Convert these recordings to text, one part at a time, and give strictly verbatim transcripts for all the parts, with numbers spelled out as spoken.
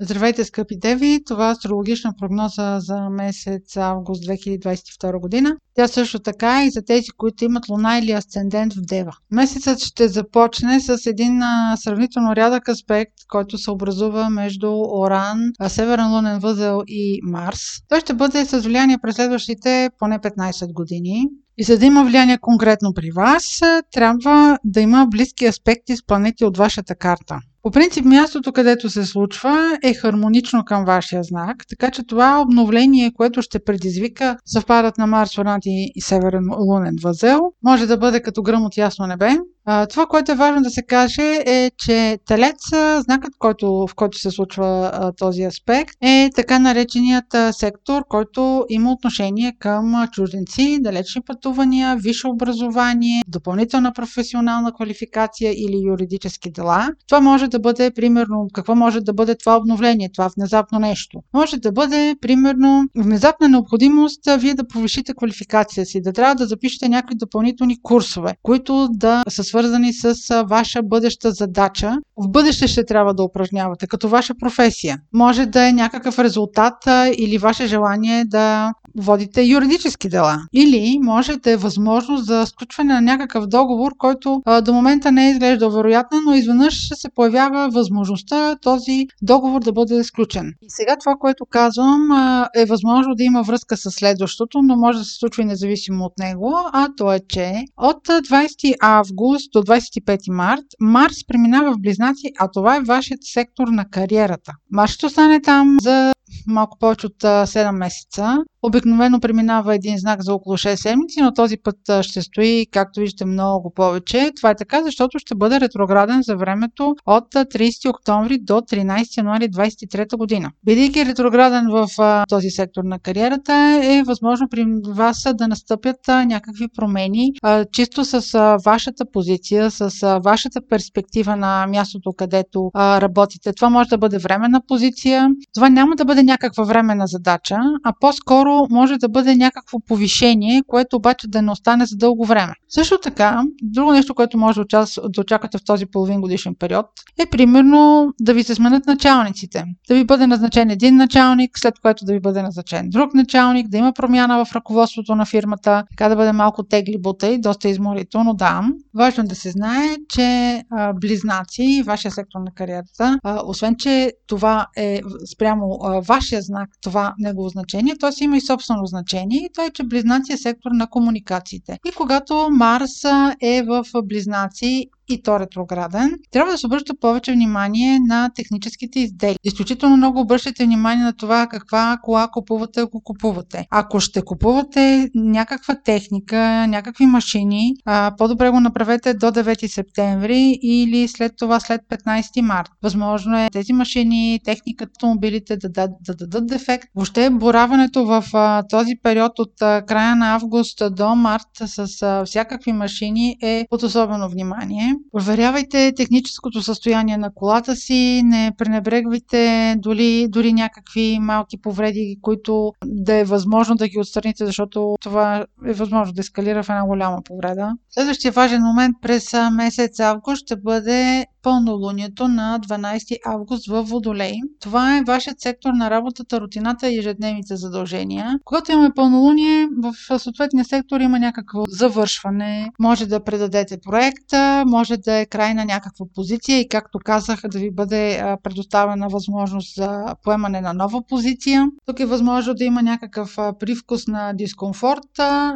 Здравейте, скъпи деви! Това е астрологична прогноза за месец август две хиляди двадесет и втора година. Тя също така е и за тези, които имат луна или асцендент в Дева. Месецът ще започне с един сравнително рядък аспект, който се образува между Оран, Северен лунен възел и Марс. Той ще бъде с влияние през следващите поне петнадесет години. И за да има влияние конкретно при вас, трябва да има близки аспекти с планети от вашата карта. По принцип, мястото, където се случва, е хармонично към вашия знак, така че това обновление, което ще предизвика съвпадът на Марс, Оран и Северен лунен възел, може да бъде като гръм от ясно небе. Това, което е важно да се каже, е, че Телец, знакът, който, в който се случва а, този аспект, е така нареченият а, сектор, който има отношение към чужденци, далечни пътувания, висше образование, допълнителна професионална квалификация или юридически дела. Това може да бъде, примерно, какво може да бъде това обновление, това внезапно нещо. Може да бъде, примерно, внезапна необходимост вие да повишите квалификация си, да трябва да запишете някакви допълнителни курсове, които да са свързани с ваша бъдеща задача. В бъдеще ще трябва да упражнявате като ваша професия. Може да е някакъв резултат или ваше желание да водите юридически дела. Или може да е възможност за сключване на някакъв договор, който а, до момента не е изглеждал вероятно, но изведнъж се появява възможността този договор да бъде сключен. И сега това, което казвам, а, е възможно да има връзка с следващото, но може да се случва и независимо от него, а то е, че от двадесети август до двадесет и пети март Марс преминава в Близнаци, а това е вашият сектор на кариерата. Марс ще остане там за малко повече от седем месеца. Обикновено преминава един знак за около шест седмици, но този път ще стои, както виждате, много повече. Това е така, защото ще бъде ретрограден за времето от тридесети октомври до тринадесети януари двадесет и трета година. Бидейки ретрограден в този сектор на кариерата, е възможно при вас да настъпят някакви промени, чисто с вашата позиция, с вашата перспектива на мястото, където работите. Това може да бъде временна позиция. Това няма да бъде някаква временна задача, а по-скоро може да бъде някакво повишение, което обаче да не остане за дълго време. Също така, друго нещо, което може да очаквате в този половин годишен период, е примерно да ви се сменят началниците. Да ви бъде назначен един началник, след което да ви бъде назначен друг началник, да има промяна в ръководството на фирмата, така да бъде малко тегли бута и доста изморително, да. Важно да се знае, че а, Близнаци, вашия сектор на кариерата, а, освен че това е спрямо а, вашия знак, това негово значение, то си има и собствено значение, и то е, че Близнаци е сектор на комуникациите. И когато Марс е в Близнаци и то ретрограден, трябва да се обръща повече внимание на техническите изделия. Изключително много обръщате внимание на това каква кола купувате, ако купувате. Ако ще купувате някаква техника, някакви машини, по-добре го направете до девети септември или след това след петнадесети март. Възможно е тези машини, техниката, автомобилите да, да, да дадат дефект. Въобще бораването в а, този период от а, края на август до март с а, всякакви машини е от особено внимание. Проверявайте техническото състояние на колата си, не пренебрегвайте дори, дори някакви малки повреди, които да е възможно да ги отстраните, защото това е възможно да ескалира в една голяма повреда. Следващия важен момент през месец август ще бъде пълнолунието на дванадесети август във Водолей. Това е вашият сектор на работата, рутината и ежедневните задължения. Когато имаме пълнолуние, в съответния сектор има някакво завършване. Може да предадете проекта, може да е край на някаква позиция и, както казах, да ви бъде предоставена възможност за поемане на нова позиция. Тук е възможно да има някакъв привкус на дискомфорт,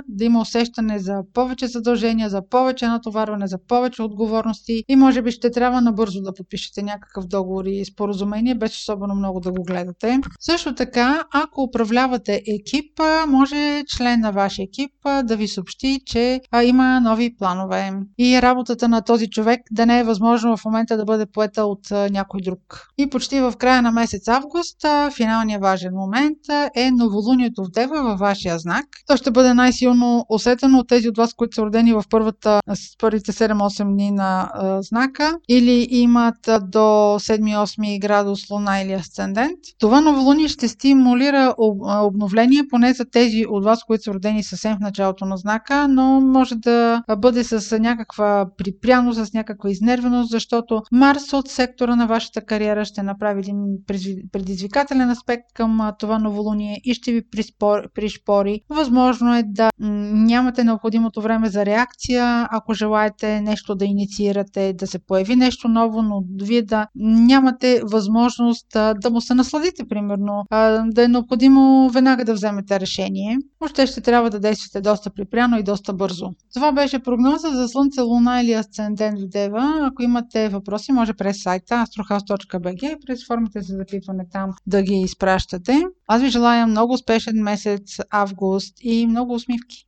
да има усещане за повече задължения, за повече натоварване, за повече отговорности и може би ще трябва набързо да подпишете някакъв договор и споразумение, без особено много да го гледате. Също така, ако управлявате екип, може член на вашия екип да ви съобщи, че има нови планове и работата на този човек да не е възможно в момента да бъде поета от някой друг. И почти в края на месец август, финалният важен момент е новолунието в Дева във вашия знак. То ще бъде най-силно усетено от тези от вас, които са родени в първата, първите седем-осем дни на а, знака или имат до седем-осем градус луна или асцендент. Това новолуние ще стимулира обновление, поне за тези от вас, които са родени съвсем в началото на знака, но може да бъде с някаква припряна свързано с някаква изнервеност, защото Марс от сектора на вашата кариера ще направи един предизвикателен аспект към това новолуние и ще ви пришпори. Възможно е да нямате необходимото време за реакция, ако желаете нещо да инициирате, да се появи нещо ново, но вие да нямате възможност да му се насладите, примерно, да е необходимо веднага да вземете решение. Въобще ще трябва да действате доста припряно и доста бързо. Това беше прогноза за Слънце, Луна или Асцендент в Дева. Ако имате въпроси, може през сайта astrohouse точка би джи и през формите за запитване там да ги изпращате. Аз ви желая много успешен месец август и много усмивки!